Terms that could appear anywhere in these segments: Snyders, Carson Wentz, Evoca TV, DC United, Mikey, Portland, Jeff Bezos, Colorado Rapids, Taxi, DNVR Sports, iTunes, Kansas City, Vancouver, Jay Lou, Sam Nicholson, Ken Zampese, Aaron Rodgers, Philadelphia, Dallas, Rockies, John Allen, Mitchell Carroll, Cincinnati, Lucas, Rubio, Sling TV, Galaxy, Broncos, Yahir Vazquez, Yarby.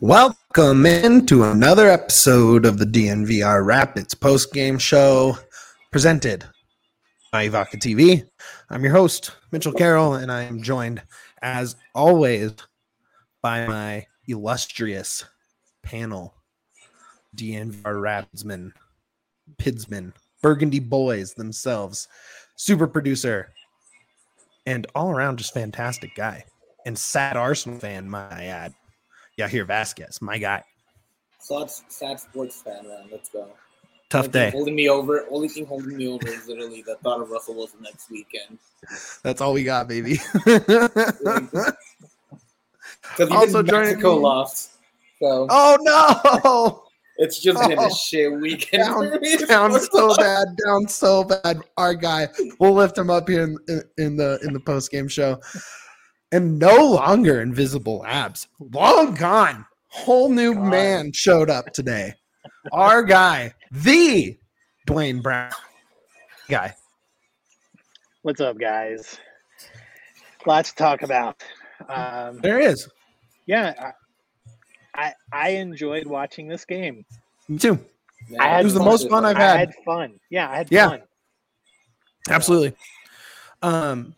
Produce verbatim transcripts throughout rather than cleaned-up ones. Welcome in to another episode of the D N V R Rapids post-game show presented by Evoca T V. I'm your host, Mitchell Carroll, and I am joined, as always, by my illustrious panel, D N V R Rapidsmen, Pidsmen, Burgundy boys themselves, super producer, and all-around just fantastic guy, and sad Arsenal fan, my ad. Yeah, here Vasquez, my guy. Sad, sad sports fan, man. Let's go. Tough day. Holding me over. Only thing holding me over is literally the thought of Russell Wilson next weekend. That's all we got, baby. Also, Mexico lost. So. Oh no! It's just been oh, a shit weekend. Down, down so bad, down so bad. Our guy. We'll lift him up here in, in, in the in the post game show. And no longer invisible abs. Long gone. Whole new God. Man showed up today. Our guy, the Duane Brown guy. What's up, guys? Lots to talk about. Um, there is. Yeah, I, I I enjoyed watching this game. Me too. Yeah, it was the most fun I've had. I had fun. Yeah, I had yeah. fun. Absolutely. Um.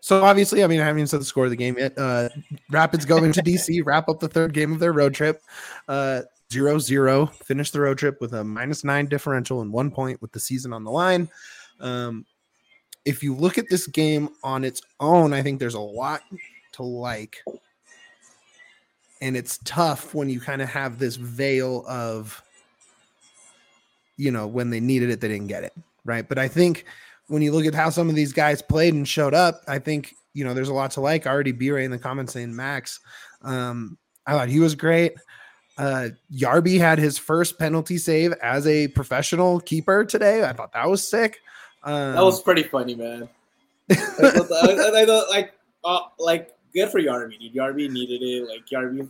So, obviously, I mean, I haven't said the score of the game yet. Uh, Rapids go into D C, wrap up the third game of their road trip. Uh, zero zero, finish the road trip with a minus nine differential and one point with the season on the line. Um, if you look at this game on its own, I think there's a lot to like. And it's tough when you kind of have this veil of, you know, when they needed it, they didn't get it, right? But I think when you look at how some of these guys played and showed up, I think, you know, there's a lot to like. I already B-Ray in the comments saying Max. Um, I thought he was great. Uh, Yarby had his first penalty save as a professional keeper today. I thought that was sick. Um, that was pretty funny, man. I thought, that, I, I thought like, uh, like good for Yarby. Dude. Yarby needed it. Like Yarby,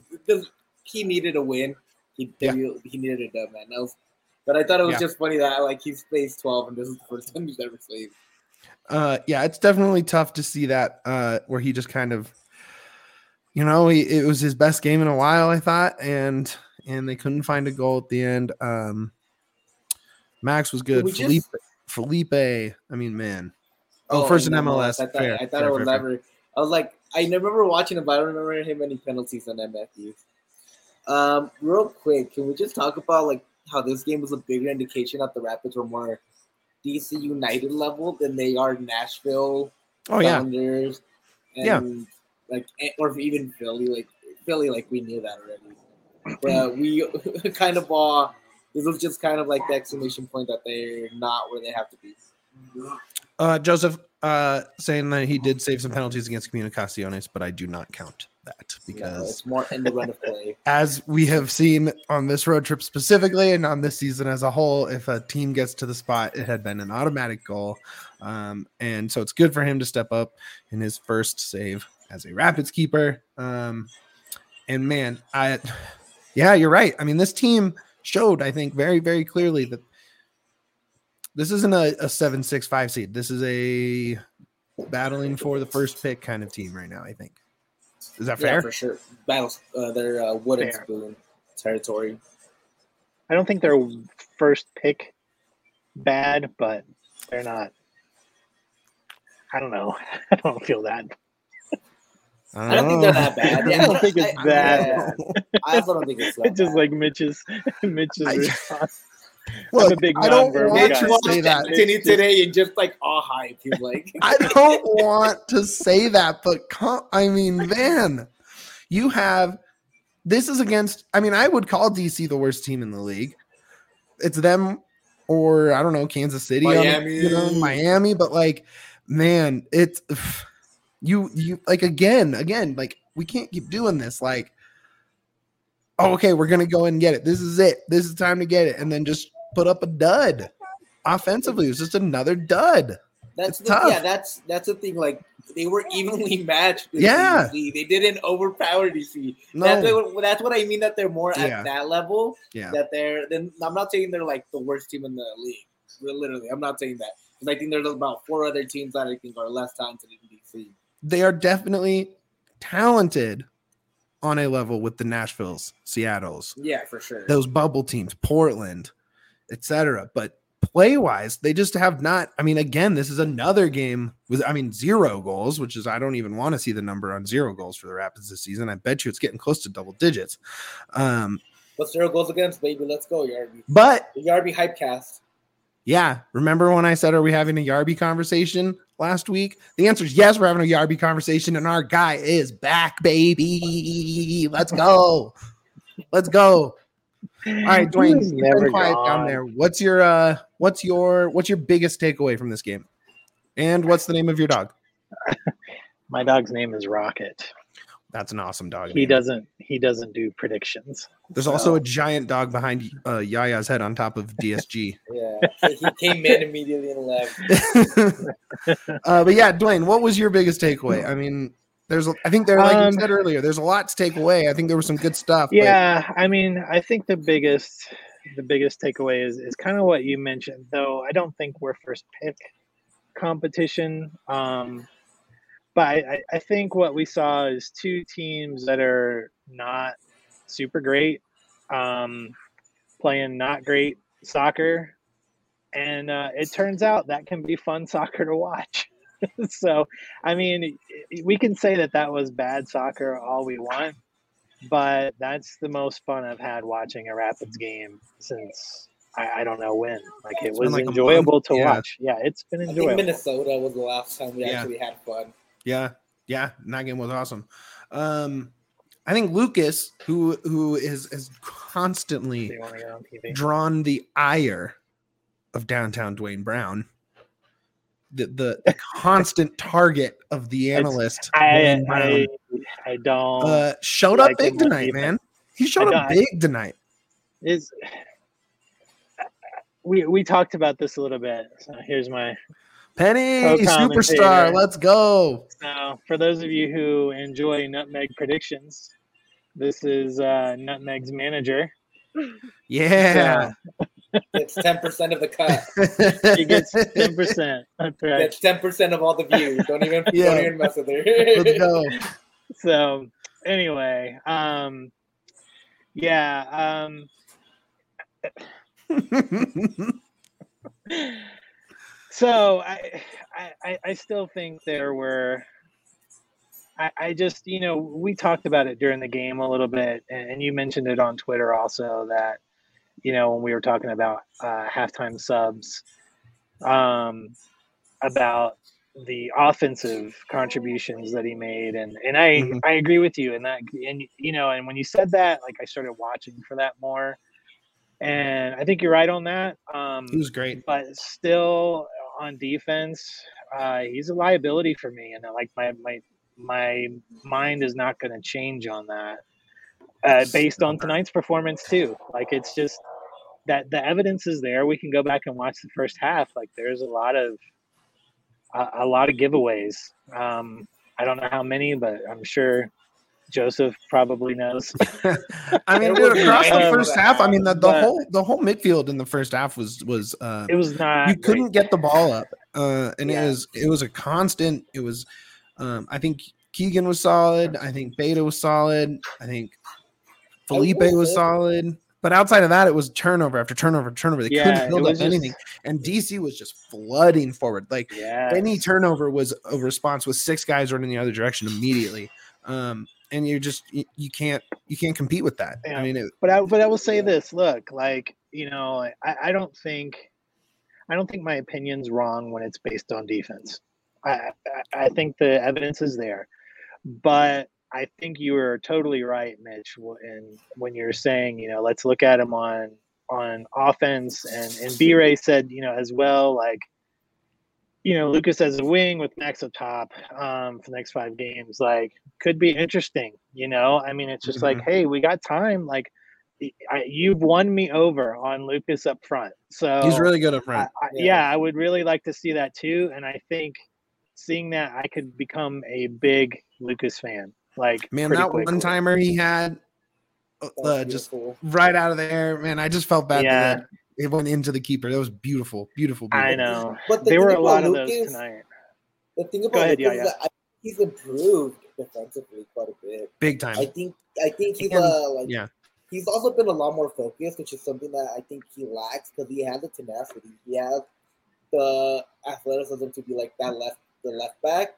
he needed a win. He yeah. he needed a dub, man. That was. But I thought it was yeah. just funny that like he's plays twelve and this is the first time he's ever played. Uh, yeah, it's definitely tough to see that uh, where he just kind of, you know, he, it was his best game in a while, I thought, and and they couldn't find a goal at the end. Um, Max was good. Felipe, just, Felipe, I mean, man. Oh, oh first in M L S. M L S. I thought, fair, I thought fair, it was never. I was like, I remember watching it, but I don't remember him any penalties on M F U. Um, real quick, can we just talk about like how this game was a bigger indication that the Rapids were more D C United level than they are Nashville, oh yeah, Founders, and yeah, like or even Philly, like Philly, like we knew that already. But we kind of uh this was just kind of like the exclamation point that they're not where they have to be. Uh, Joseph uh saying that he did save some penalties against Comunicaciones, but I do not count that because no, it's more in the run of play. As we have seen on this road trip specifically and on this season as a whole, if a team gets to the spot, it had been an automatic goal. Um, and so it's good for him to step up in his first save as a Rapids keeper. Um, and man, I, yeah, you're right. I mean, this team showed, I think very, very clearly that this isn't a seven, six, five seed. This is a battling for the first pick kind of team right now, I think. Is that fair? Yeah, for sure. Battles, uh, they're uh, wooden fair. Spoon territory. I don't think they're first pick bad, but they're not. I don't know. I don't feel that. I don't, I don't think they're that bad. Yeah. I don't think it's I, bad. I also don't think it's that. It's just bad. Like Mitch's, Mitch's I, response. Look, I'm a big I don't want guy. To say that today and just like all hype. He's like, I don't want to say that, but com- I mean, man, you have this is against. I mean, I would call D C the worst team in the league. It's them, or I don't know, Kansas City, Miami, you know, Miami. But like, man, it's you. You like again, again. Like we can't keep doing this. Like oh, okay, we're going to go and get it. This is it. This is time to get it. And then just put up a dud. Offensively, it was just another dud. That's the, tough. Yeah, that's that's the thing. Like, they were evenly matched. Yeah. D C. They didn't overpower D C. No. That's what, that's what I mean, that they're more yeah. at that level. Yeah. That they're, then I'm not saying they're like the worst team in the league. Literally, I'm not saying that. Because I think there's about four other teams that I think are less talented than D C. They are definitely talented on a level with the Nashvilles, Seattles. Yeah, for sure. Those bubble teams, Portland, et cetera. But play-wise, they just have not – I mean, again, this is another game with, I mean, zero goals, which is – I don't even want to see the number on zero goals for the Rapids this season. I bet you it's getting close to double digits. Um, but zero goals against, baby. Let's go, Yarby. But – Yarby Hypecast. Yeah. Remember when I said, are we having a Yarby conversation last week? The answer is yes, we're having a Yarby conversation, and our guy is back, baby. Let's go. Let's go. All right, Duane, you've been quiet down there. What's your uh, what's your what's your biggest takeaway from this game? And what's the name of your dog? My dog's name is Rocket. That's an awesome dog. He name. doesn't he doesn't do predictions. There's so. also a giant dog behind uh, Yaya's head on top of D S G. Yeah, he came in immediately and left. uh, but yeah, Duane, what was your biggest takeaway? I mean, there's I think there like um, you said earlier, there's a lot to take away. I think there was some good stuff. Yeah, but... I mean, I think the biggest the biggest takeaway is is kind of what you mentioned, though. I don't think we're first pick competition. Um, But I, I think what we saw is two teams that are not super great, um, playing not great soccer. And uh, it turns out that can be fun soccer to watch. So, I mean, we can say that that was bad soccer all we want, but that's the most fun I've had watching a Rapids game since I, I don't know when. Like, it was like enjoyable to yeah. watch. Yeah, it's been enjoyable. I think Minnesota was the last time we yeah. actually had fun. Yeah, yeah, and that game was awesome. Um, I think Lucas, who who is is constantly drawn the ire of downtown Duane Brown, the the, the constant target of the analyst. I, I, I don't. Uh, showed up big tonight, man. He showed up big tonight. Is we we talked about this a little bit. So here's my. Penny, superstar, let's go. So, for those of you who enjoy Nutmeg predictions, this is uh, Nutmeg's manager. Yeah. So, it's ten percent of the cut. He gets ten percent. That's right. That's ten percent of all the views. Don't even, yeah. don't even mess with her. Let's go. So, anyway, um, yeah. Um, So I, I I still think there were I, I just, you know, we talked about it during the game a little bit, and you mentioned it on Twitter also that, you know, when we were talking about uh, halftime subs, um, about the offensive contributions that he made. And, and I, mm-hmm. I agree with you. And, that, and you know, and when you said that, like, I started watching for that more. And I think you're right on that. Um, he was great. But still, on defense, uh, he's a liability for me, and I, like my my my mind is not going to change on that uh, based on tonight's performance too. Like, it's just that the evidence is there. We can go back and watch the first half. Like, there's a lot of a, a lot of giveaways. Um, I don't know how many, but I'm sure Joseph probably knows. I mean, dude, across the first half, I mean, the, the whole the whole midfield in the first half was was uh, it was not you couldn't get the ball up, uh, and yeah. it was it was a constant. It was, um, I think Keegan was solid. I think Beta was solid. I think Felipe was solid. But outside of that, it was turnover after turnover, turnover. They yeah, couldn't build up just, anything. And D C was just flooding forward. Like yes. any turnover was a response with six guys running the other direction immediately. Um, And you're just you, you can't you can't compete with that. Yeah. I mean, it, but I but I will say this. Look, like you know, I, I don't think I don't think my opinion's wrong when it's based on defense. I I think the evidence is there, but I think you were totally right, Mitch, when when you're saying you know let's look at him on on offense, and and B-Ray said you know as well like you know, Lucas as a wing with Max up top um, for the next five games, like, could be interesting, you know? I mean, it's just mm-hmm. like, hey, we got time. Like, I, you've won me over on Lucas up front. So he's really good up front. I, I, yeah. yeah, I would really like to see that too. And I think seeing that, I could become a big Lucas fan. Like, man, that one-timer he had uh, just right out of there, man, I just felt bad yeah. for that. It went into the keeper. That was beautiful, beautiful, beautiful. I know. But the there were a lot of those is, tonight. The thing about Go ahead, Lucas yeah, yeah. is that I think he's improved defensively quite a bit. Big time. I think I think he's and, uh, like yeah. he's also been a lot more focused, which is something that I think he lacks because he has the tenacity. He has the athleticism to be like that left the left back.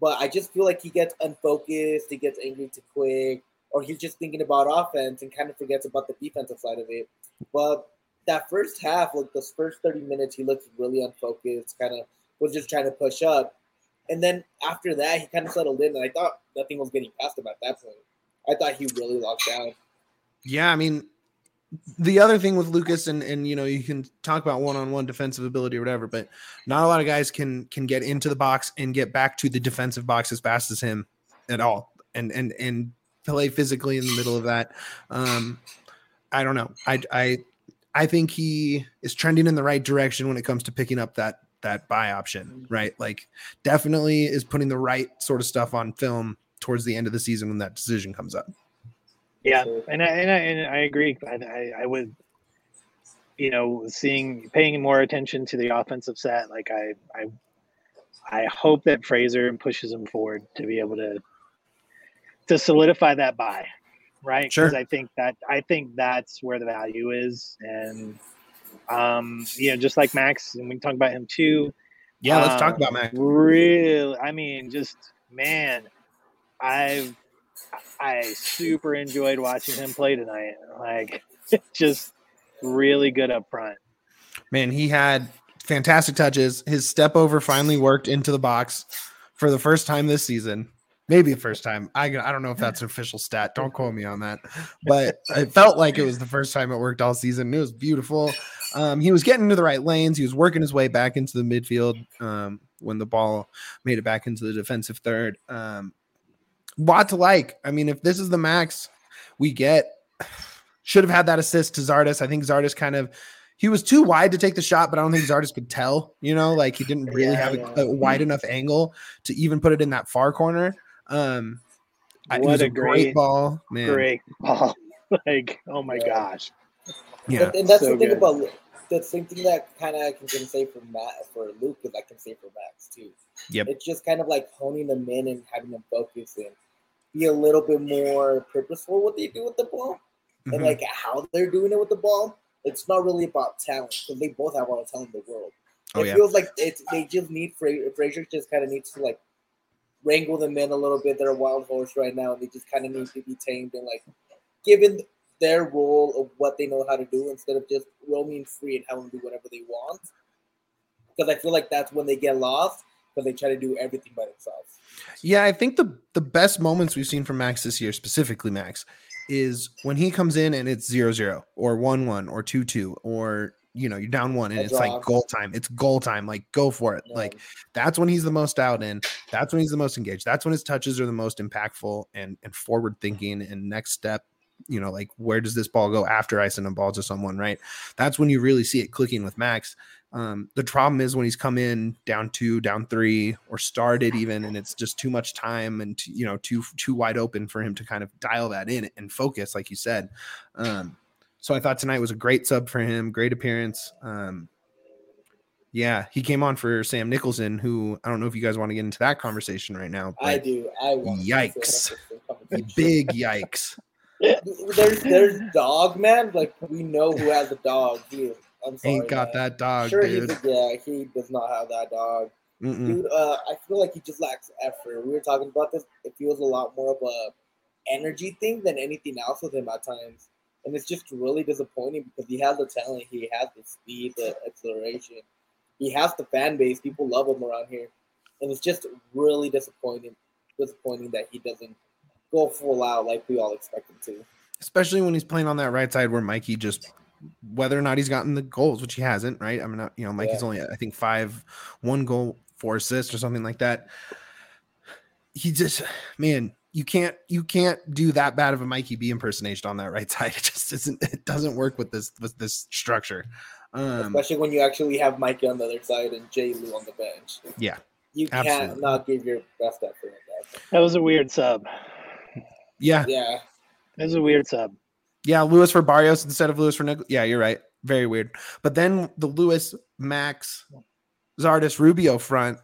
But I just feel like he gets unfocused, he gets angry too quick, or he's just thinking about offense and kind of forgets about the defensive side of it. But that first half, like those first thirty minutes, he looked really unfocused, kind of was just trying to push up. And then after that, he kind of settled in, and I thought nothing was getting passed about that point. I thought he really locked down. Yeah, I mean, the other thing with Lucas, and, and you know, you can talk about one-on-one defensive ability or whatever, but not a lot of guys can can get into the box and get back to the defensive box as fast as him at all, and and and play physically in the middle of that. Um, I don't know. I I. I think he is trending in the right direction when it comes to picking up that that buy option, right? Like, definitely is putting the right sort of stuff on film towards the end of the season when that decision comes up. Yeah, and I and I, and I agree. I, I would, you know, seeing paying more attention to the offensive set. Like, I I I hope that Fraser pushes him forward to be able to to solidify that buy. Right, because sure. I think that I think that's where the value is, and um, you know, just like Max, and we can talk about him too. Yeah, um, let's talk about Max. Really, I mean, just man, I I super enjoyed watching him play tonight. Like, just really good up front. Man, he had fantastic touches. His step over finally worked into the box for the first time this season. Maybe the first time. I I don't know if that's an official stat. Don't quote me on that. But it felt like it was the first time it worked all season. It was beautiful. Um, he was getting into the right lanes. He was working his way back into the midfield um, when the ball made it back into the defensive third. Um, lot to like. I mean, if this is the Max we get, should have had that assist to Zardes. I think Zardes kind of he was too wide to take the shot, but I don't think Zardes could tell. You know, like he didn't really yeah, have a, yeah. a wide enough angle to even put it in that far corner. Um, what it was a great, great ball, man! Great ball, like oh my yeah. gosh! Yeah, and, and that's so the thing good. about the same thing that kind of I can say for Matt for Luke, because I can say for Max too. Yep, it's just kind of like honing them in and having them focus and be a little bit more purposeful what they do with the ball mm-hmm. and like how they're doing it with the ball. It's not really about talent because they both have all the talent in the world. Oh, it yeah. feels like it's they just need Fra- Fraser just kind of needs to like. wrangle them in a little bit. They're a wild horse right now, and they just kind of need to be tamed and like given their role of what they know how to do instead of just roaming free and having them do whatever they want. Because I feel like that's when they get lost because they try to do everything by themselves. Yeah, I think the the best moments we've seen from Max this year, specifically Max, is when he comes in and it's zero zero or one one or two two or you know, you're down one and it's like goal time. It's goal time. Like, go for it. Yeah. Like, that's when he's the most out in. That's when he's the most engaged. That's when his touches are the most impactful and, and forward thinking and next step, you know, like where does this ball go after I send a ball to someone, right? That's when you really see it clicking with Max. Um, the problem is when he's come in down two, down three, or started even, and it's just too much time and, you know, too, too wide open for him to kind of dial that in and focus, like you said. Um, So I thought tonight was a great sub for him, great appearance. Um, yeah, he came on for Sam Nicholson, who I don't know if you guys want to get into that conversation right now. I do. I want yikes, big yikes. There's there's dog man. Like we know who has a dog here. I'm sorry, ain't got man. that dog. Sure, dude. He's a, yeah, he does not have that dog. Mm-mm. Dude, uh, I feel like he just lacks effort. We were talking about this. It feels a lot more of a energy thing than anything else with him at times. And it's just really disappointing because he has the talent, he has the speed, the acceleration, he has the fan base. People love him around here, and it's just really disappointing. Disappointing that he doesn't go full out like we all expect him to. Especially when he's playing on that right side where Mikey just whether or not he's gotten the goals, which he hasn't, right? I'm not, you know, Mikey's yeah. only, I think, five, one goal, four assists or something like that. He just, man, you can't, you can't do that bad of a Mikey B impersonation on that right side. It just isn't, it doesn't work with this, with this structure. Um, Especially when you actually have Mikey on the other side and Jay Lou on the bench. Yeah. You absolutely. Can't not give your best effort like that. That was a weird sub. Yeah. Yeah. That was a weird sub. Yeah, Lewis for Barrios instead of Lewis for Nichols. Yeah, you're right. Very weird. But then the Lewis, Max, Zardes, Rubio front,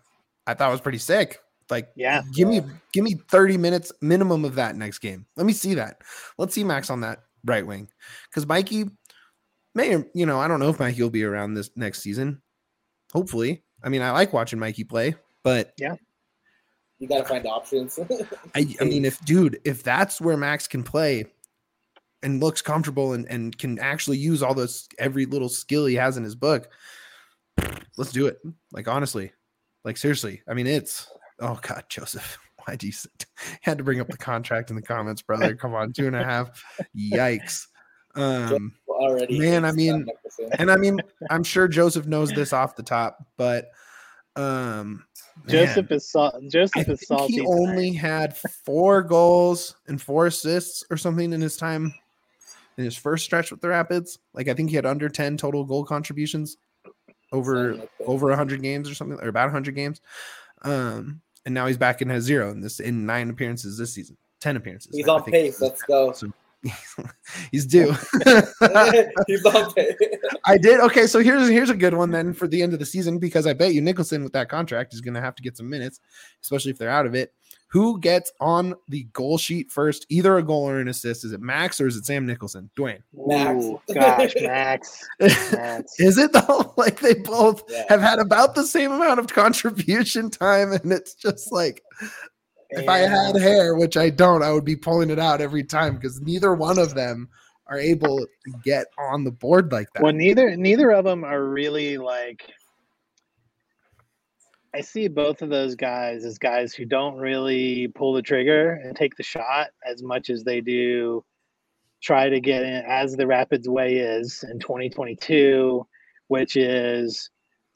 I thought was pretty sick. Like, yeah, give me give me thirty minutes minimum of that next game. Let me see that. Let's see Max on that right wing. Because Mikey may, you know, I don't know if Mikey will be around this next season. Hopefully. I mean, I like watching Mikey play, but yeah. You gotta find options. I, I mean, if dude, if that's where Max can play. And looks comfortable and, and can actually use all those, every little skill he has in his book. Let's do it. Like, honestly, like seriously. I mean, it's, oh God, Joseph, why do you had to bring up the contract in the comments, brother? Come on. Two and a half. Yikes. Um, already man. I mean, and I mean, I'm sure Joseph knows this off the top, but um, Joseph man. is sal- Joseph is salty. He tonight. only had four goals and four assists or something in his time. In his first stretch with the Rapids, like I think he had under ten total goal contributions over like over one hundred games or something, or about one hundred games. Um, and now he's back and has zero in this in nine appearances this season, ten appearances. He's I on pace. Let's go. So, he's due. he's on pace. I did okay. So here's here's a good one then for the end of the season because I bet you Nicholson with that contract is going to have to get some minutes, especially if they're out of it. Who gets on the goal sheet first? Either a goal or an assist. Is it Max or is it Sam Nicholson? Duane. Max. Ooh, gosh, Max. Max. Is it though? Like they both yeah. have had about the same amount of contribution time, and it's just like yeah. if I had hair, which I don't, I would be pulling it out every time because neither one of them are able to get on the board like that. Well, neither neither of them are really like. I see both of those guys as guys who don't really pull the trigger and take the shot as much as they do try to get in as the Rapids way is in twenty twenty-two, which is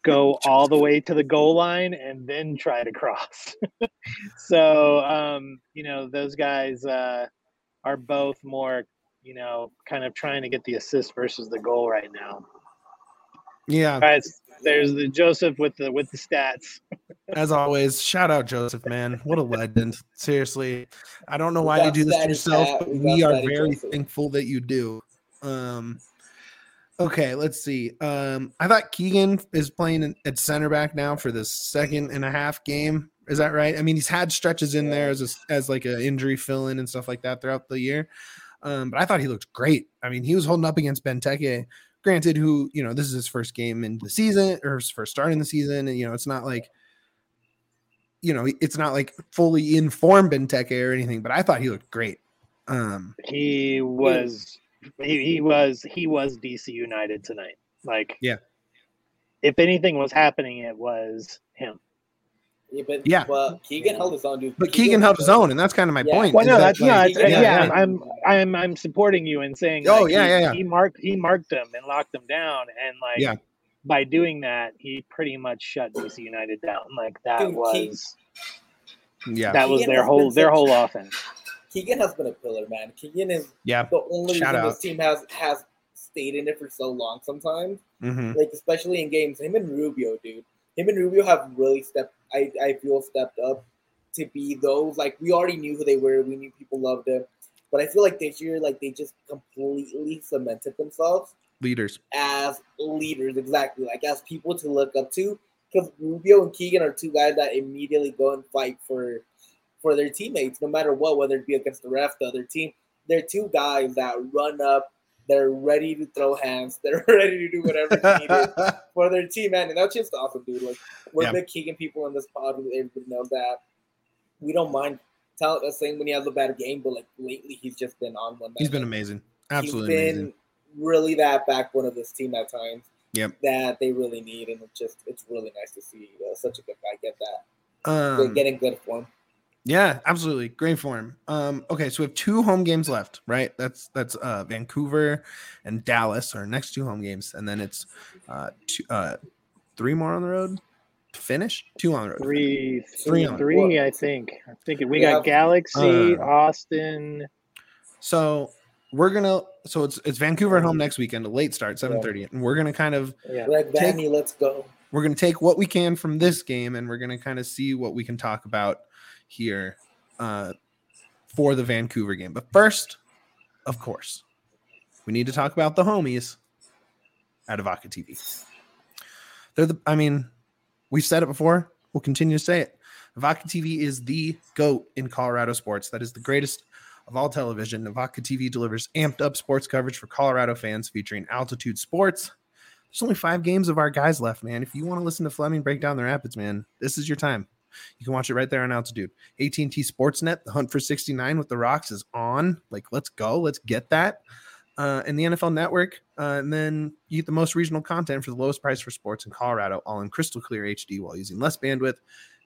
go all the way to the goal line and then try to cross. So, um, you know, those guys uh, are both more, you know, kind of trying to get the assist versus the goal right now. Yeah. There's the Joseph with the with the stats. As always, shout out Joseph, man. What a legend. Seriously. I don't know why you do this to yourself, but we are very thankful that you do. Um, okay, let's see. Um, I thought Keegan is playing at center back now for the second and a half game. Is that right? I mean, he's had stretches in there as a, as like an injury fill-in and stuff like that throughout the year. Um, but I thought he looked great. I mean, he was holding up against Benteke. Granted, who, you know, this is his first game in the season or his first start in the season. And, you know, it's not like, you know, it's not like fully informed Benteke or anything, but I thought he looked great. Um, he was, he, he was, he was D C United tonight. Like, yeah, if anything was happening, it was him. Yeah, but, yeah. Well, Keegan yeah. held his own, dude. But Keegan, Keegan held his own, and that's kind of my yeah. point. Well, no, that's that, like, not. Yeah, yeah, yeah, I'm, I'm, I'm supporting you in saying. Oh, like, yeah, he, yeah, yeah. He marked, he marked them and locked them down, and like, yeah. by doing that, he pretty much shut D C United down. Like that dude, was, Keegan, yeah, that was Keegan their whole, their whole offense. Keegan has been a pillar, man. Keegan is yeah. the only reason this team has has stayed in it for so long. Sometimes, mm-hmm. like especially in games, him and Rubio, dude. Him and Rubio have really stepped. I, I feel stepped up to be those. Like we already knew who they were. We knew people loved them, but I feel like this year, like they just completely cemented themselves leaders as leaders, exactly. Like as people to look up to. Because Rubio and Keegan are two guys that immediately go and fight for for their teammates, no matter what, whether it be against the ref, the other team. They're two guys that run up. They're ready to throw hands. They're ready to do whatever's needed for their team, man. And that's just awesome, dude. Like we're yeah. big Keegan people in this pod. Everybody knows that. We don't mind telling us saying when he has a bad game, but like lately he's just been on one. He's been game. amazing. Absolutely he's been amazing. Really that backbone of this team at times. Yep. That they really need, and it's just it's really nice to see uh, such a good guy get that. Um, They're getting good form. Yeah, absolutely. Great form. Um, okay, so we have two home games left, right? That's that's uh, Vancouver and Dallas, our next two home games. And then it's uh, two, uh, three more on the road to finish? Two on the road. Three. Three, three, three I think. I think we yeah. got Galaxy, uh, Austin. So we're going to – so it's it's Vancouver at home next weekend, a late start, seven thirty. Yeah. And we're going to kind of yeah. – Like Danny, let's go. We're going to take what we can from this game, and we're going to kind of see what we can talk about here uh for the Vancouver game. But first, of course, we need to talk about the homies at Evoca T V. They're the I mean, we've said it before, we'll continue to say it. Evoca T V is the GOAT in Colorado sports. That is the greatest of all television. Evoca T V delivers amped up sports coverage for Colorado fans featuring Altitude Sports. There's only five games of our guys left, man. If you want to listen to Fleming break down the Rapids, man, this is your time. You can watch it right there on Altitude. A T and T Sportsnet, the hunt for sixty-nine with the Rocks is on. Like, let's go. Let's get that. Uh, and the N F L Network. Uh, and then you get the most regional content for the lowest price for sports in Colorado, all in crystal clear H D while using less bandwidth.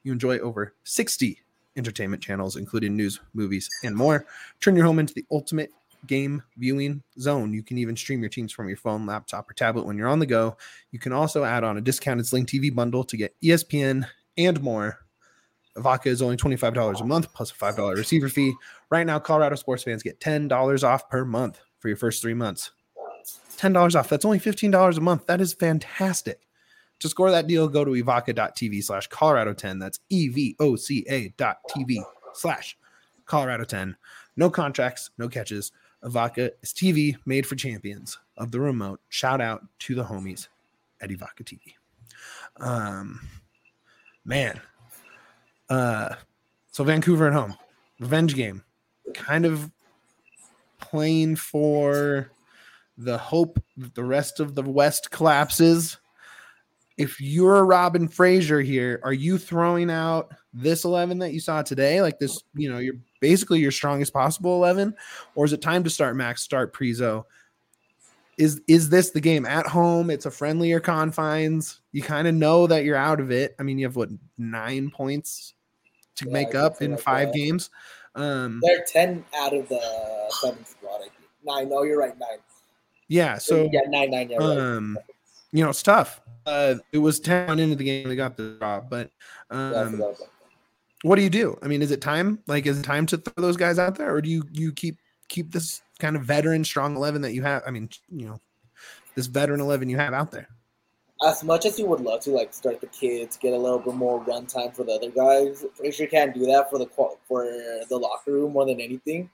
You enjoy over sixty entertainment channels, including news, movies, and more. Turn your home into the ultimate game viewing zone. You can even stream your teams from your phone, laptop, or tablet when you're on the go. You can also add on a discounted Sling T V bundle to get E S P N and more. Evoca is only twenty-five dollars a month plus a five dollars receiver fee. Right now, Colorado sports fans get ten dollars off per month for your first three months. ten dollars off. That's only fifteen dollars a month. That is fantastic. To score that deal, go to evoca.tv slash Colorado10. That's E-V-O-C-A dot TV slash Colorado ten. No contracts, no catches. Evoca is T V made for champions of the remote. Shout out to the homies at Evoca T V. Um, man. Uh, so Vancouver at home, revenge game, kind of playing for the hope that the rest of the West collapses. If you're Robin Fraser here, are you throwing out this eleven that you saw today? Like this, you know, you're basically your strongest possible eleven, or is it time to start Max, start Preza? Is, is this the game at home? It's a friendlier confines. You kind of know that you're out of it. I mean, you have, what, nine points to yeah, make up in like five that. games? Um, They're ten out of the seventh spot. Nine. No, you're right, nine. Yeah, so. Yeah, nine, nine, yeah, right. um, You know, it's tough. Uh, it was ten into the game. They got the draw. But um, yeah, what do you do? I mean, is it time? Like, is it time to throw those guys out there? Or do you, you keep keep this kind of veteran strong eleven that you have? I mean, you know, this veteran eleven you have out there. As much as you would love to, like, start the kids, get a little bit more run time for the other guys, Fraser can't do that for the for the locker room more than anything.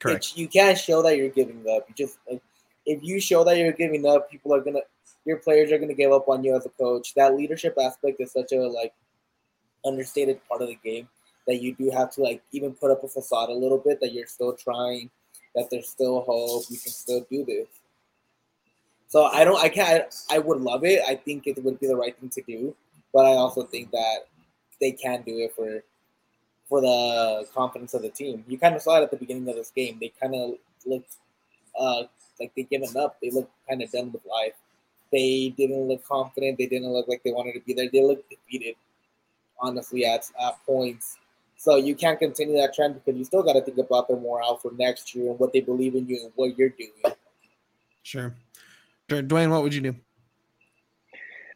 Correct. It, you can't show that you're giving up. You just like, if you show that you're giving up, people are gonna, your players are gonna give up on you as a coach. That leadership aspect is such a like understated part of the game that you do have to like even put up a facade a little bit that you're still trying. That there's still hope, you can still do this. So I don't, I can't, I would love it. I think it would be the right thing to do, but I also think that they can do it for for the confidence of the team. You kind of saw it at the beginning of this game. They kind of looked uh, like they'd given up. They looked kind of done with life. They didn't look confident. They didn't look like they wanted to be there. They looked defeated, honestly, at, at points. So you can't continue that trend because you still got to think about their morale for next year and what they believe in you and what you're doing. Sure. Sure. Duane, what would you do?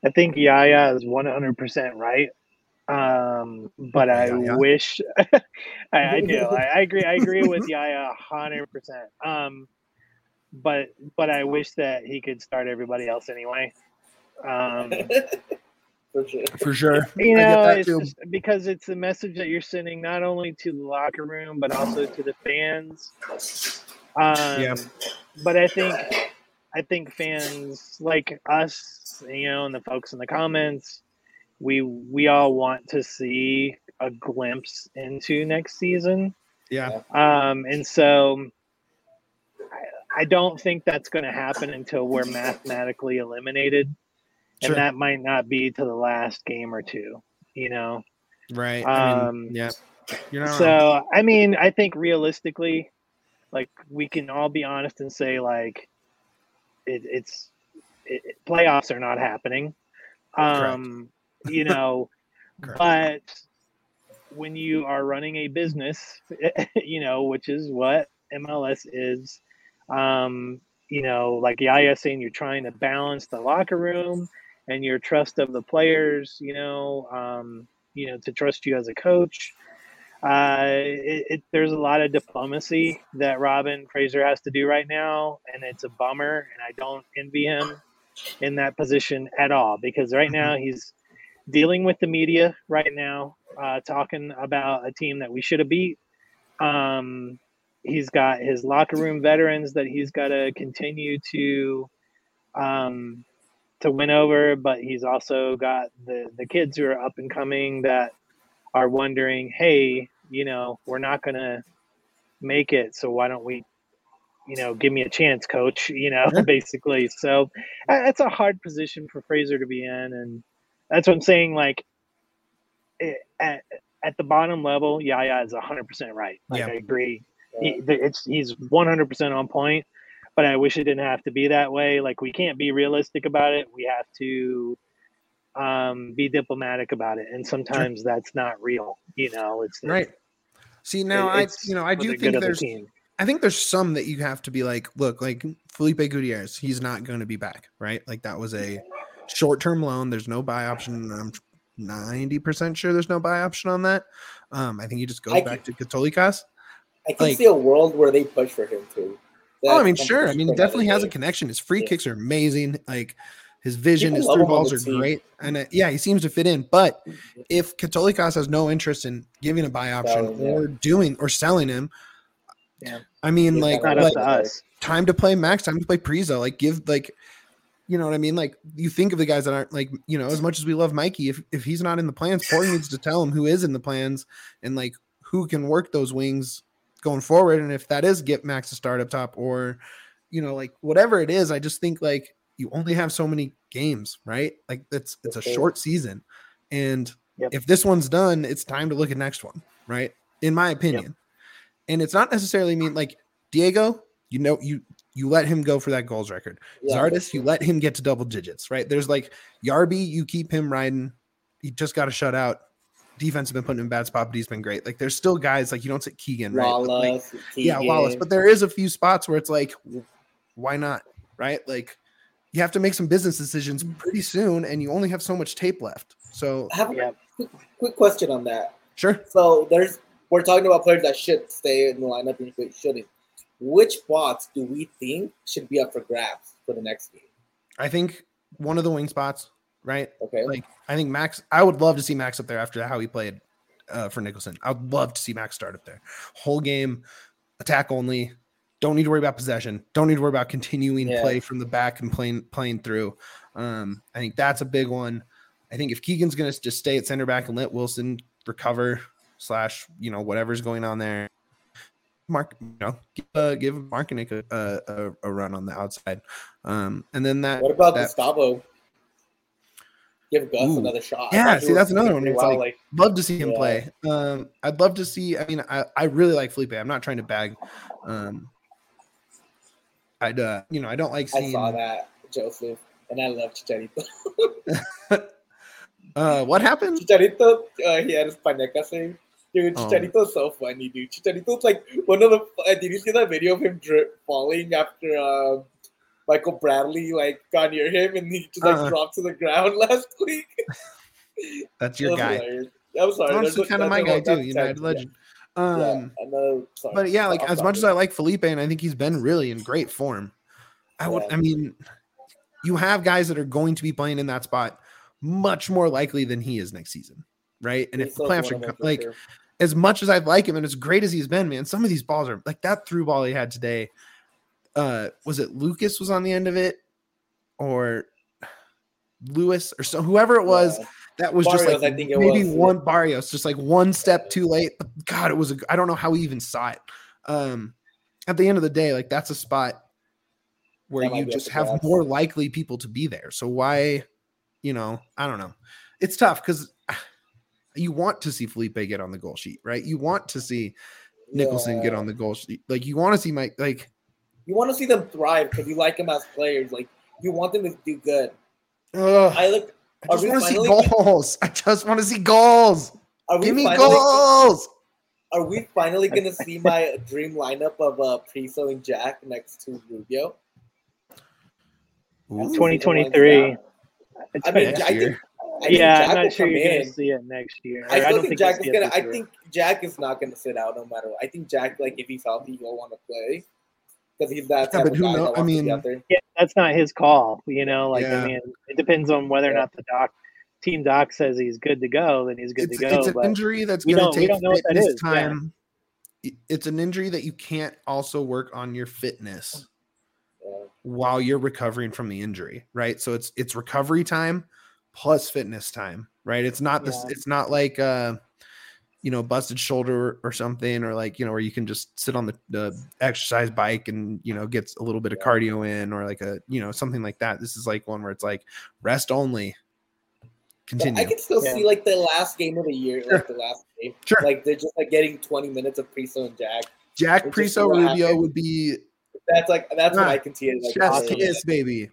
I think Yaya is one hundred percent right. Um, but I Yaya. wish – I, I do. I, I agree I agree with Yaya one hundred percent. Um, but, but I wish that he could start everybody else anyway. Um For sure. For sure. You know, it's just because it's the message that you're sending not only to the locker room, but also to the fans. Um, yeah. But I think I think fans like us, you know, and the folks in the comments, we we all want to see a glimpse into next season. Yeah. Um, and so I, I don't think that's going to happen until we're mathematically eliminated. And sure. That might not be to the last game or two, you know? Right. Um, I mean, yeah. You're not so, wrong. I mean, I think realistically, like, we can all be honest and say, like, it, it's it, playoffs are not happening, um, you know, but when you are running a business, you know, which is what M L S is, um, you know, like Yaya saying, you're trying to balance the locker room and your trust of the players, you know, um, you know, to trust you as a coach. Uh, it, it, there's a lot of diplomacy that Robin Fraser has to do right now, and it's a bummer, and I don't envy him in that position at all, because right now he's dealing with the media right now, uh, talking about a team that we should have beat. Um, he's got his locker room veterans that he's got to continue to um, to win over, but he's also got the, the kids who are up and coming that are wondering, hey, you know, we're not going to make it, so why don't we, you know, give me a chance, coach, you know, basically. So that's a hard position for Fraser to be in. And that's what I'm saying. Like it, at, at the bottom level, Yaya is one hundred percent right. Like, yeah. I agree. He, it's, he's one hundred percent on point, but I wish it didn't have to be that way. Like, we can't be realistic about it. We have to um be diplomatic about it, and sometimes that's not real, you know. It's right. See, now I you know I do think there's I think there's some that you have to be like, look, like Felipe Gutierrez, he's not going to be back, right? Like, that was a short-term loan. There's no buy option. I'm ninety percent sure there's no buy option on that. um I think you just go I back can, to Catolikas. I can like, see a world where they push for him too. That oh I mean sure I mean he definitely has a connection. His free yeah. kicks are amazing. Like, his vision, his through balls are team. great. And uh, yeah, he seems to fit in. But if Catolikas has no interest in giving a buy option oh, yeah. or doing or selling him, yeah. I mean, yeah, like, like to time to play Max, time to play Preza. Like, give, like, you know what I mean? Like, you think of the guys that aren't, like, you know, as much as we love Mikey, if, if he's not in the plans, Porter needs to tell him who is in the plans and, like, who can work those wings going forward. And if that is get Max to start up top or, you know, like, whatever it is, I just think, like, you only have so many games, right? Like, that's it's a short season. And yep. if this one's done, it's time to look at next one, right? In my opinion. Yep. And it's not necessarily mean like Diego, you know, you you let him go for that goals record. Yeah, Zardes, you let him get to double digits, right? There's like Yarby, you keep him riding. He just got a shutout. Defense has been putting him in bad spot, but he's been great. Like, there's still guys like you don't sit Keegan, right? Wallace, like, Keegan. Yeah, Wallace. But there is a few spots where it's like, why not? Right? Like, you have to make some business decisions pretty soon, and you only have so much tape left. So, I have a yeah. quick, quick question on that. Sure. So, there's we're talking about players that should stay in the lineup and shouldn't. Which spots do we think should be up for grabs for the next game? I think one of the wing spots, right? Okay. Like, I think Max. I would love to see Max up there after how he played uh, for Nicholson. I'd love to see Max start up there. Whole game, attack only. Don't need to worry about possession. Don't need to worry about continuing yeah. play from the back and playing playing through. Um, I think that's a big one. I think if Keegan's going to just stay at center back and let Wilson recover slash, you know, whatever's going on there, Mark, you know, give, uh, give Markinick a, a, a run on the outside. Um, and then that. What about that, Gustavo? Give Gus ooh, another shot. Yeah, see, that's another one. It's like, like, love to see him yeah. play. Um, I'd love to see. I mean, I, I really like Felipe. I'm not trying to bag. Um, I'd, uh, you know, I don't like seeing. I saw that, Joseph, and I love Chicharito. uh, what happened? Chicharito, uh, he had his paneca thing. Dude, Chicharito's oh. so funny, dude. Chicharito's like one of the. Uh, did you see that video of him drip, falling after uh, Michael Bradley like got near him and he just like uh-huh. dropped to the ground last week? That's your that guy. Hilarious. I'm sorry. That's kind of my guy too. United legend. Yeah. Um, yeah, I know. Sorry. But yeah, like I'm as sorry. much as I like Felipe, and I think he's been really in great form, I would. Yeah. I mean, you have guys that are going to be playing in that spot much more likely than he is next season, right? And he's if the playoffs are co- like here. As much as I like him and as great as he's been, man, some of these balls are like that through ball he had today. Uh, was it Lucas was on the end of it, or Lewis, or so whoever it was. Yeah. That was Barrios, just like maybe was. one Barrios, just like one step too late. God, it was. A, I don't know how he even saw it. Um, at the end of the day, like that's a spot where that you just have bad. more likely people to be there. So why, you know, I don't know. It's tough because you want to see Felipe get on the goal sheet, right? You want to see Nicholson yeah. get on the goal sheet. Like you want to see Mike. Like you want to see them thrive because you like them as players. Like you want them to do good. Ugh. I look. I just want to see goals. I just want to see goals. Are we Give me finally, goals! Are we finally going to see my dream lineup of uh, Preza and Jack next to Rubio? twenty twenty-three. I mean, I think, I yeah, think Jack I'm not sure you're going to see it next year. I, I don't think, think Jack is going to. I think Jack is not going to sit out no matter what. I think Jack, like, if he's healthy, he'll want to play. Because he's that yeah, type of guy that I mean, yeah, that's not his call. You know, like, yeah. I mean, it depends on whether yeah. or not the doc, team doc says he's good to go, then he's good it's, to go. It's an injury that's going to take fitness time. Yeah. It's an injury that you can't also work on your fitness yeah. while you're recovering from the injury, right? So it's it's recovery time plus fitness time, right? It's not this. Yeah. It's not like uh, you know, busted shoulder or something, or like, you know, where you can just sit on the, the exercise bike and, you know, get a little bit of yeah. cardio in, or like a, you know, something like that. This is like one where it's like rest only. Continue. Yeah, I can still yeah. see like the last game of the year, sure. like the last game, sure. like they're just like getting twenty minutes of Preza and Jack. Jack Preza Rubio happen. Would be. That's like that's nah, what I can see it. Like, just kiss, baby.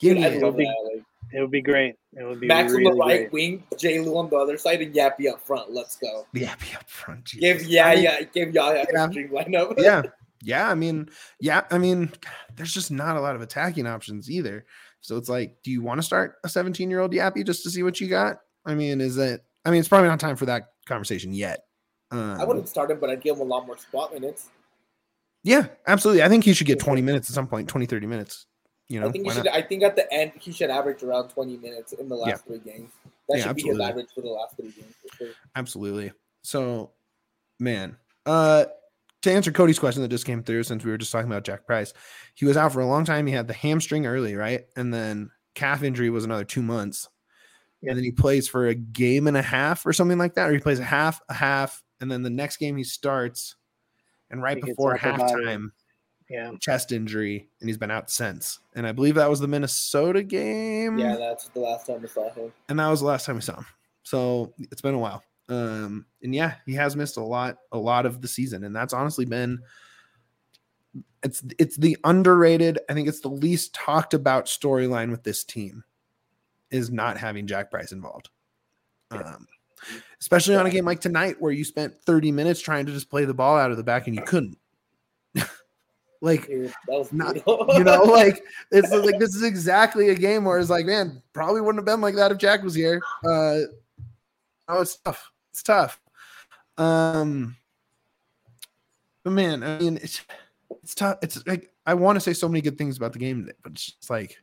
Give Dude, me it. Love be, that, like, it would be great. It would be Max really on the right great. Wing, J. Lou on the other side, and Yapi up front. Let's go. Yapi up front. Jesus. Give yeah, I mean, yeah, give Yaya yeah. a dream lineup. yeah, yeah. I mean, yeah. I mean, there's just not a lot of attacking options either. So it's like, do you want to start a seventeen-year-old Yapi just to see what you got? I mean, is that? I mean, it's probably not time for that conversation yet. Um, I wouldn't start him, but I'd give him a lot more spot minutes. Yeah, absolutely. I think he should get twenty minutes at some point, twenty, thirty minutes. You know, I think he should, I think at the end he should average around twenty minutes in the last yeah. three games. That yeah, should absolutely. Be his average for the last three games. For sure. Absolutely. So, man, uh, to answer Cody's question that just came through, since we were just talking about Jack Price, he was out for a long time. He had the hamstring early, right, and then calf injury was another two months, yeah. and then he plays for a game and a half or something like that, or he plays a half, a half, and then the next game he starts, and right before halftime. Yeah. Chest injury, and he's been out since. And I believe that was the Minnesota game. Yeah, that's the last time we saw him. And that was the last time we saw him. So it's been a while. Um, and yeah, he has missed a lot, a lot of the season. And that's honestly been it's it's the underrated, I think it's the least talked about storyline with this team is not having Jack Price involved. Um, especially on a game like tonight where you spent thirty minutes trying to just play the ball out of the back and you couldn't. Like, Dude, not, you know, like it's like this is exactly a game where it's like, man, probably wouldn't have been like that if Jack was here. Uh, oh, it's tough. It's tough. Um, but man, I mean, it's it's tough. It's like I want to say so many good things about the game, but it's just like.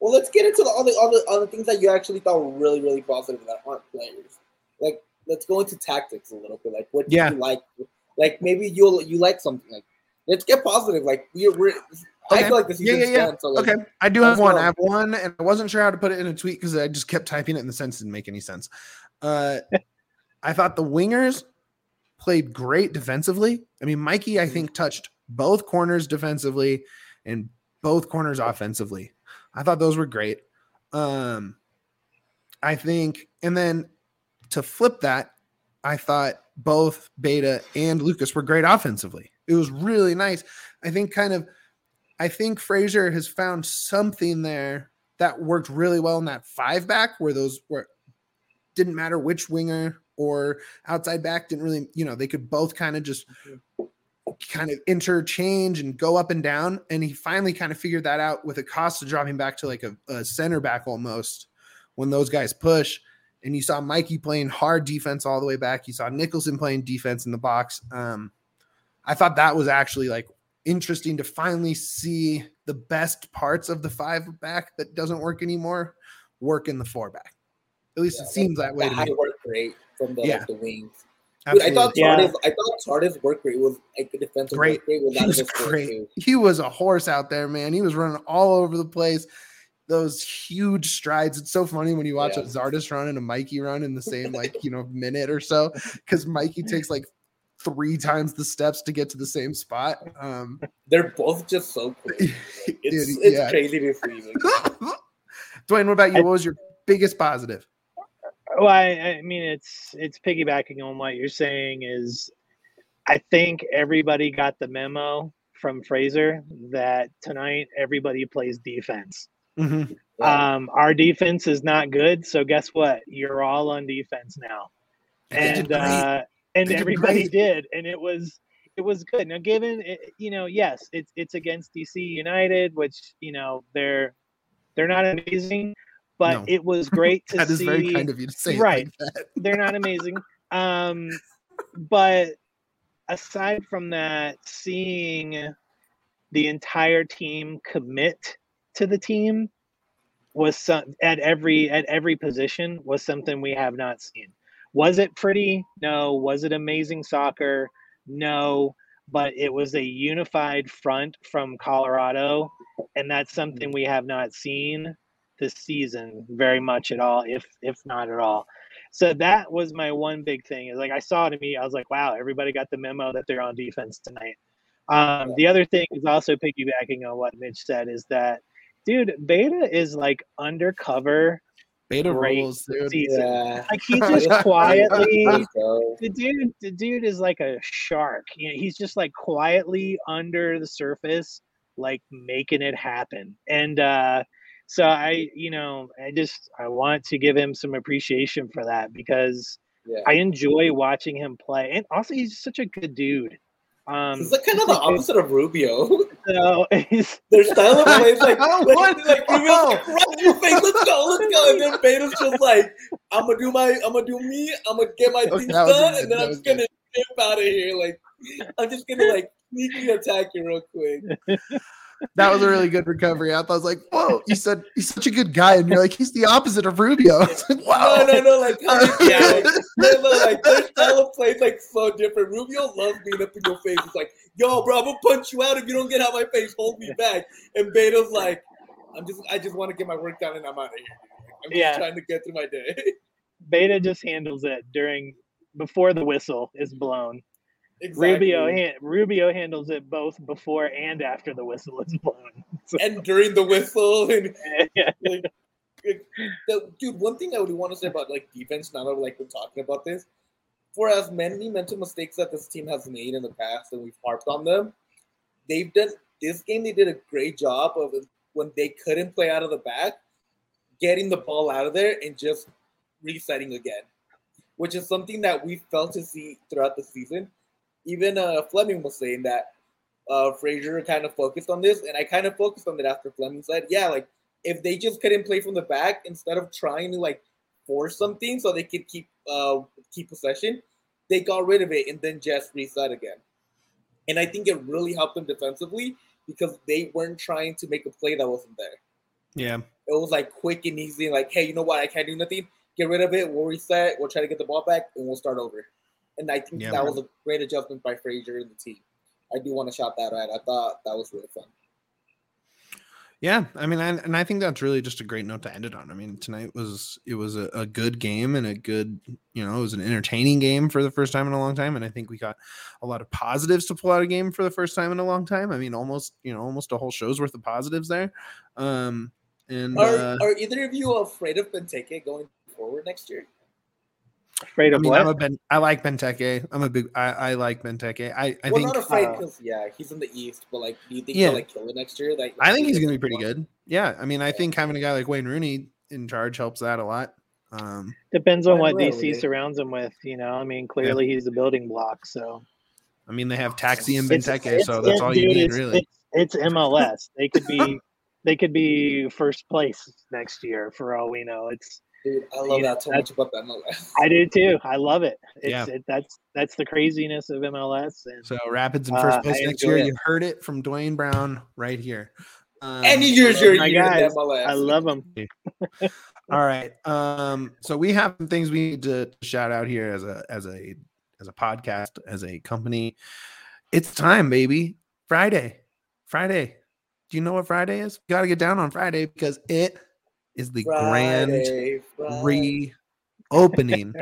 Well, let's get into the all the all the, all the things that you actually thought were really really positive that aren't players. Like, let's go into tactics a little bit. Like, what do yeah. you like? Like, maybe you'll you like something like. Let's get positive. Like we're, we're okay. I feel like this is yeah, yeah, yeah. done. So like, okay, I do have one. Well. I have one, and I wasn't sure how to put it in a tweet because I just kept typing it, and the sentence didn't make any sense. Uh, I thought the wingers played great defensively. I mean, Mikey, I think, touched both corners defensively and both corners offensively. I thought those were great. Um, I think, and then to flip that, I thought both Beta and Lucas were great offensively. It was really nice. I think kind of, I think Fraser has found something there that worked really well in that five back where those were, didn't matter which winger or outside back didn't really, you know, they could both kind of just kind of interchange and go up and down. And he finally kind of figured that out with Acosta dropping back to like a, a center back almost when those guys push. And you saw Mikey playing hard defense all the way back. You saw Nicholson playing defense in the box. Um, I thought that was actually like interesting to finally see the best parts of the five back that doesn't work anymore work in the four back. At least yeah, it seems that, that way. To me. Worked great from the, yeah. like, the wings. Dude, I thought yeah. Zardes, I thought Zardes worked great. Was like the defensive great. Work rate was he was great. He was a horse out there, man. He was running all over the place. Those huge strides. It's so funny when you watch yeah. a Zardes run and a Mikey run in the same like you know minute or so because Mikey takes like. Three times the steps to get to the same spot. Um, They're both just so crazy. It's, dude, it's yeah. crazy to see. Duane, what about you? I, what was your biggest positive? Well, I, I mean, it's it's piggybacking on what you're saying is I think everybody got the memo from Fraser that tonight everybody plays defense. Mm-hmm. Wow. Um, our defense is not good, so guess what? You're all on defense now. and uh, and everybody did, and it was it was good. Now, given you know, yes, it's it's against D C United, which you know they're they're not amazing, but no. It was great to that see. That is very kind of you to say, right? It like that. They're not amazing, um, but aside from that, seeing the entire team commit to the team was some, at every at every position was something we have not seen. Was it pretty? No. Was it amazing soccer? No. But it was a unified front from Colorado, and that's something we have not seen this season very much at all, if if not at all. So that was my one big thing. Is like I saw it in me, I was like, wow, everybody got the memo that they're on defense tonight. Um, the other thing is also piggybacking on what Mitch said is that, dude, Beta is like undercover. Beta rules, dude. Yeah. Like he's just quietly. the dude, the dude is like a shark. You know, he's just like quietly under the surface, like making it happen. And uh, so I, you know, I just I want to give him some appreciation for that because yeah. I enjoy watching him play, and also he's such a good dude. Um, it's like kind of the opposite of Rubio. So their style of play is like, oh, like, like Rubio's like, run your face, let's go, let's go, and then Beta's just like, I'm gonna do my, I'm gonna do me, I'm gonna get my things okay, done, and then I'm just gonna dip out of here. Like, I'm just gonna like sneaky attack you real quick. That was a really good recovery. I thought I was like, whoa, you said he's such a good guy. And you're like, he's the opposite of Rubio. I was like, wow. No, no, no. Like, yeah, like, like their style of play is like so different. Rubio loves being up in your face. It's like, yo, bro, I'm going to punch you out if you don't get out my face. Hold me back. And Beta's like, I'm just, I just want to get my work done and I'm out of here. I'm just yeah. trying to get through my day. Beta just handles it during, before the whistle is blown. Exactly. Rubio ha- Rubio handles it both before and after the whistle is blown, so. And during the whistle. And, yeah. like, it, the, dude, one thing I would want to say about like defense now that like we're talking about this, for as many mental mistakes that this team has made in the past and we've harped on them, they've done this game. They did a great job of when they couldn't play out of the back, getting the ball out of there and just resetting again, which is something that we failed to see throughout the season. Even uh, Fleming was saying that uh, Fraser kind of focused on this, and I kind of focused on it after Fleming said, yeah, like, if they just couldn't play from the back instead of trying to, like, force something so they could keep uh, keep possession, they got rid of it and then just reset again. And I think it really helped them defensively because they weren't trying to make a play that wasn't there. Yeah. It was, like, quick and easy, like, hey, you know what, I can't do nothing. Get rid of it, we'll reset, we'll try to get the ball back, and we'll start over. And I think yeah, that man. was a great adjustment by Fraser and the team. I do want to shout that out. I thought that was really fun. Yeah, I mean, I, and I think that's really just a great note to end it on. I mean, tonight was it was a, a good game and a good, you know, it was an entertaining game for the first time in a long time. And I think we got a lot of positives to pull out a game for the first time in a long time. I mean, almost, you know, almost a whole show's worth of positives there. Um, and are, uh, are either of you afraid of Benteke going forward next year? Afraid of I mean, what? I'm a ben, I like Benteke. I'm a big. I, I like Benteke. I. I well, think. Not afraid because uh, yeah, he's in the East. But like, do you think yeah. he'll like kill it next year? Like, I think he's gonna be pretty good. Yeah, I mean, I yeah. think having a guy like Wayne Rooney in charge helps that a lot. Um, Depends on what really. D C surrounds him with. You know, I mean, clearly yeah. he's a building block. So, I mean, they have Taxi and Benteke, it's, so it's, that's all dude, you need it's, really. It's, it's M L S. They could be. They could be first place next year for all we know. It's. Dude, I love you that so much about the M L S. I do too. I love it. It's, yeah. it that's that's the craziness of M L S. And, so Rapids in first place uh, next year. It. You heard it from Duane Brown right here. Um, Any year's your year in M L S. I love them. All right. Um, so we have some things we need to shout out here as a as a as a podcast, as a company. It's time, baby. Friday. Friday. Do you know what Friday is? You gotta get down on Friday because it is the Friday, grand Friday. reopening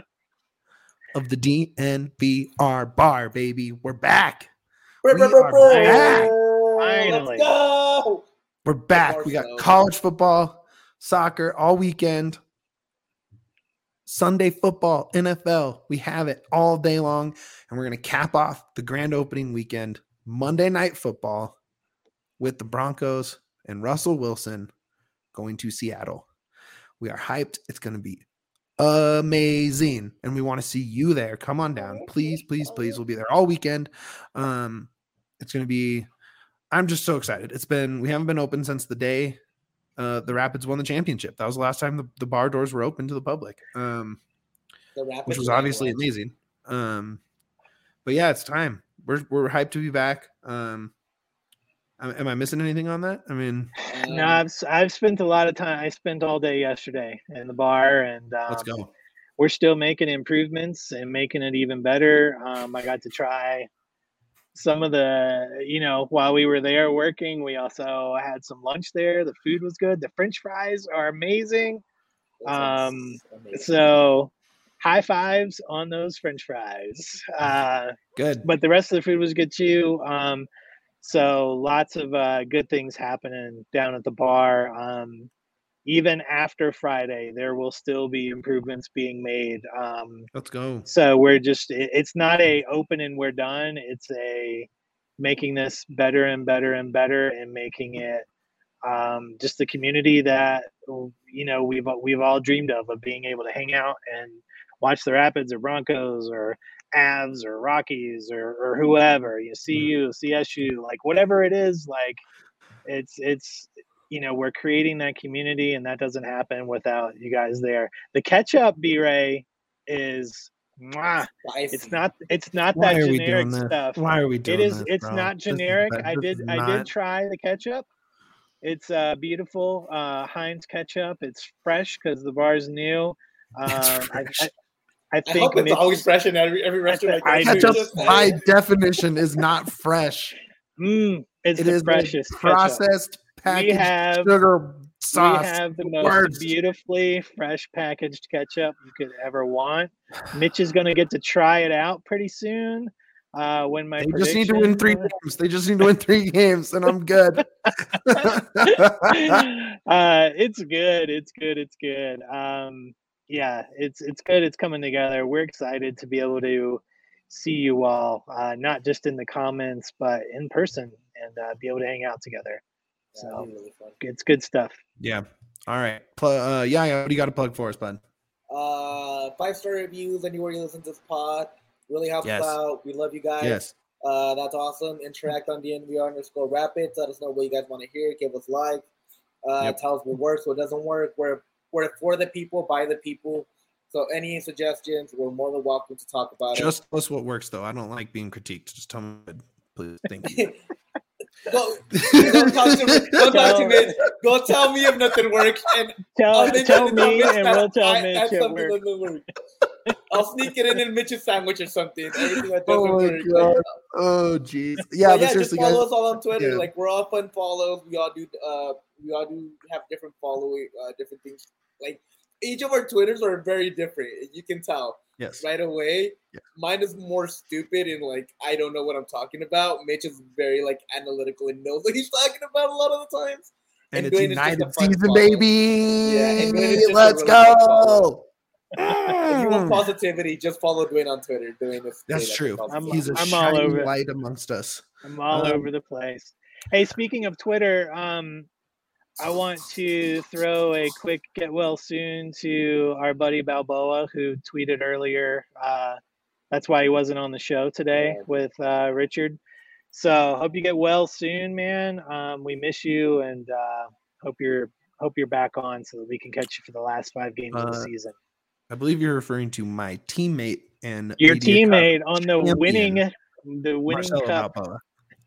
of the D N V R bar, baby. We're back. We're, we we're, we're back. Finally. Let's go. We're back. We got college football, soccer all weekend, Sunday football, N F L. We have it all day long. And we're going to cap off the grand opening weekend, Monday Night Football, with the Broncos and Russell Wilson going to Seattle. We are hyped. It's going to be amazing, and we want to see you there. Come on down, please, please, please. We'll be there all weekend. Um, it's going to be. I'm just so excited. It's been. We haven't been open since the day uh, the Rapids won the championship. That was the last time the, the bar doors were open to the public, um, the Rapids, which was obviously amazing. Um, but yeah, it's time. We're we're hyped to be back. Um, Am I missing anything on that? I mean, no, I've I've spent a lot of time. I spent all day yesterday in the bar, and um, let's go. We're still making improvements and making it even better. Um, I got to try some of the, you know, while we were there working, we also had some lunch there. The food was good. The French fries are amazing. Um, amazing. So high fives on those French fries. Uh, good. But the rest of the food was good too. Um, So lots of uh, good things happening down at the bar. Um, even after Friday, there will still be improvements being made. Um, Let's go. So we're just, it, it's not a open and we're done. It's a making this better and better and better and making it um, just the community that, you know, we've, we've all dreamed of, of being able to hang out and watch the Rapids or Broncos or Avs or Rockies or, or whoever, you see you C S U, like whatever it is, like it's it's you know, we're creating that community, and that doesn't happen without you guys there. The ketchup B-Ray is mwah. It's not it's not why that generic stuff. Why are we doing it is this, it's bro? Not generic. Is, I did not... I did try the ketchup. It's uh beautiful uh Heinz ketchup. It's fresh because the bar's new. Uh I think I hope it's Mitch, always fresh in every every restaurant. I, I ketchup, by definition, is not fresh. Mm, it's it the is freshest processed ketchup. Packaged we have, sugar sauce. We have the most worst. Beautifully fresh packaged ketchup you could ever want. Mitch is going to get to try it out pretty soon. Uh, when my they just need to win three games. They just need to win three games, and I'm good. uh, it's good. It's good. It's good. Um, Yeah, it's it's good. It's coming together. We're excited to be able to see you all, uh, not just in the comments, but in person, and uh, be able to hang out together. Yeah, so really fun. It's good stuff. Yeah. All right. Pl- uh, yeah, yeah. What do you got to plug for us, bud? Uh, five-star reviews anywhere you listen to this pod. Really helps yes. us out. We love you guys. Yes. Uh, that's awesome. Interact on D N V R underscore Rapids. Let us know what you guys want to hear. Give us likes. Uh, yep. Tell us what works, what doesn't work. We're We're for the people, by the people. So any suggestions, we're more than welcome to talk about just it. Just tell us what works, though. I don't like being critiqued. Just tell me, please. Thank you. go, go talk to me. Go talk to me. Go tell me if nothing works. And tell, tell me, and we'll tell I, Mitch it works. I'll sneak it in in Mitch's sandwich or something. That oh, my work. God. Like, oh, geez. Yeah, but yeah, just follow guys, us all on Twitter. Yeah. Like, we're all fun follows. We all do uh, we all do have different following, uh, different things. Like, each of our Twitters are very different. You can tell yes. right away. Yeah. Mine is more stupid and, like, I don't know what I'm talking about. Mitch is very, like, analytical and knows what he's talking about a lot of the times. And, and it's Duane United season, baby. Yeah, and let's go. If you want positivity, just follow Duane on Twitter. Duane is That's true. I'm, he's a I'm shining all over. Light amongst us. I'm all um, over the place. Hey, speaking of Twitter, um, I want to throw a quick get well soon to our buddy Balboa, who tweeted earlier. Uh, that's why he wasn't on the show today with uh, Richard. So hope you get well soon, man. Um, we miss you, and uh, hope you're hope you're back on so that we can catch you for the last five games uh, of the season. I believe you're referring to my teammate and your teammate on the champion, winning the winning Marcelo cup. Balboa.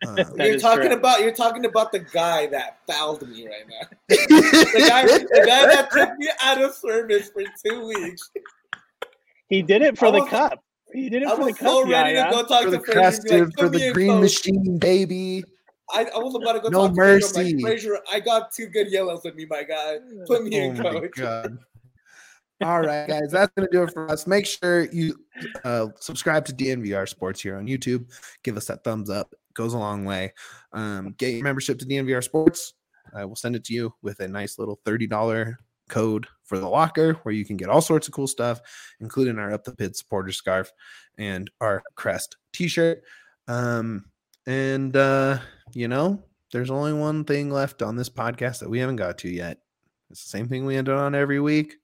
Uh, you're talking true. about you're talking about the guy that fouled me right now. the, guy, the guy that took me out of service for two weeks. He did it for I the was, cup. He did it I for the cup. I was so ready yeah, to go talk for to Fraser. Like, for the green machine, baby. I, I was about to go no talk mercy. to him. Like, Fraser, I got two good yellows with me, my guy. Put me oh in, coach. God. All right, guys, that's going to do it for us. Make sure you uh, subscribe to D N V R Sports here on YouTube. Give us that thumbs up. Goes a long way. Um, get your membership to D N V R Sports. Uh, we'll send it to you with a nice little thirty dollars code for the locker, where you can get all sorts of cool stuff, including our Up the Pit supporter scarf and our crest t-shirt. Um, and, uh, you know, there's only one thing left on this podcast that we haven't got to yet. It's the same thing we end on every week.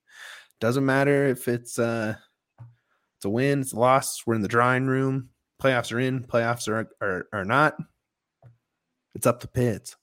Doesn't matter if it's uh it's a win, it's a loss. We're in the drawing room. Playoffs are in. Playoffs are are, are not. It's up to Pitt.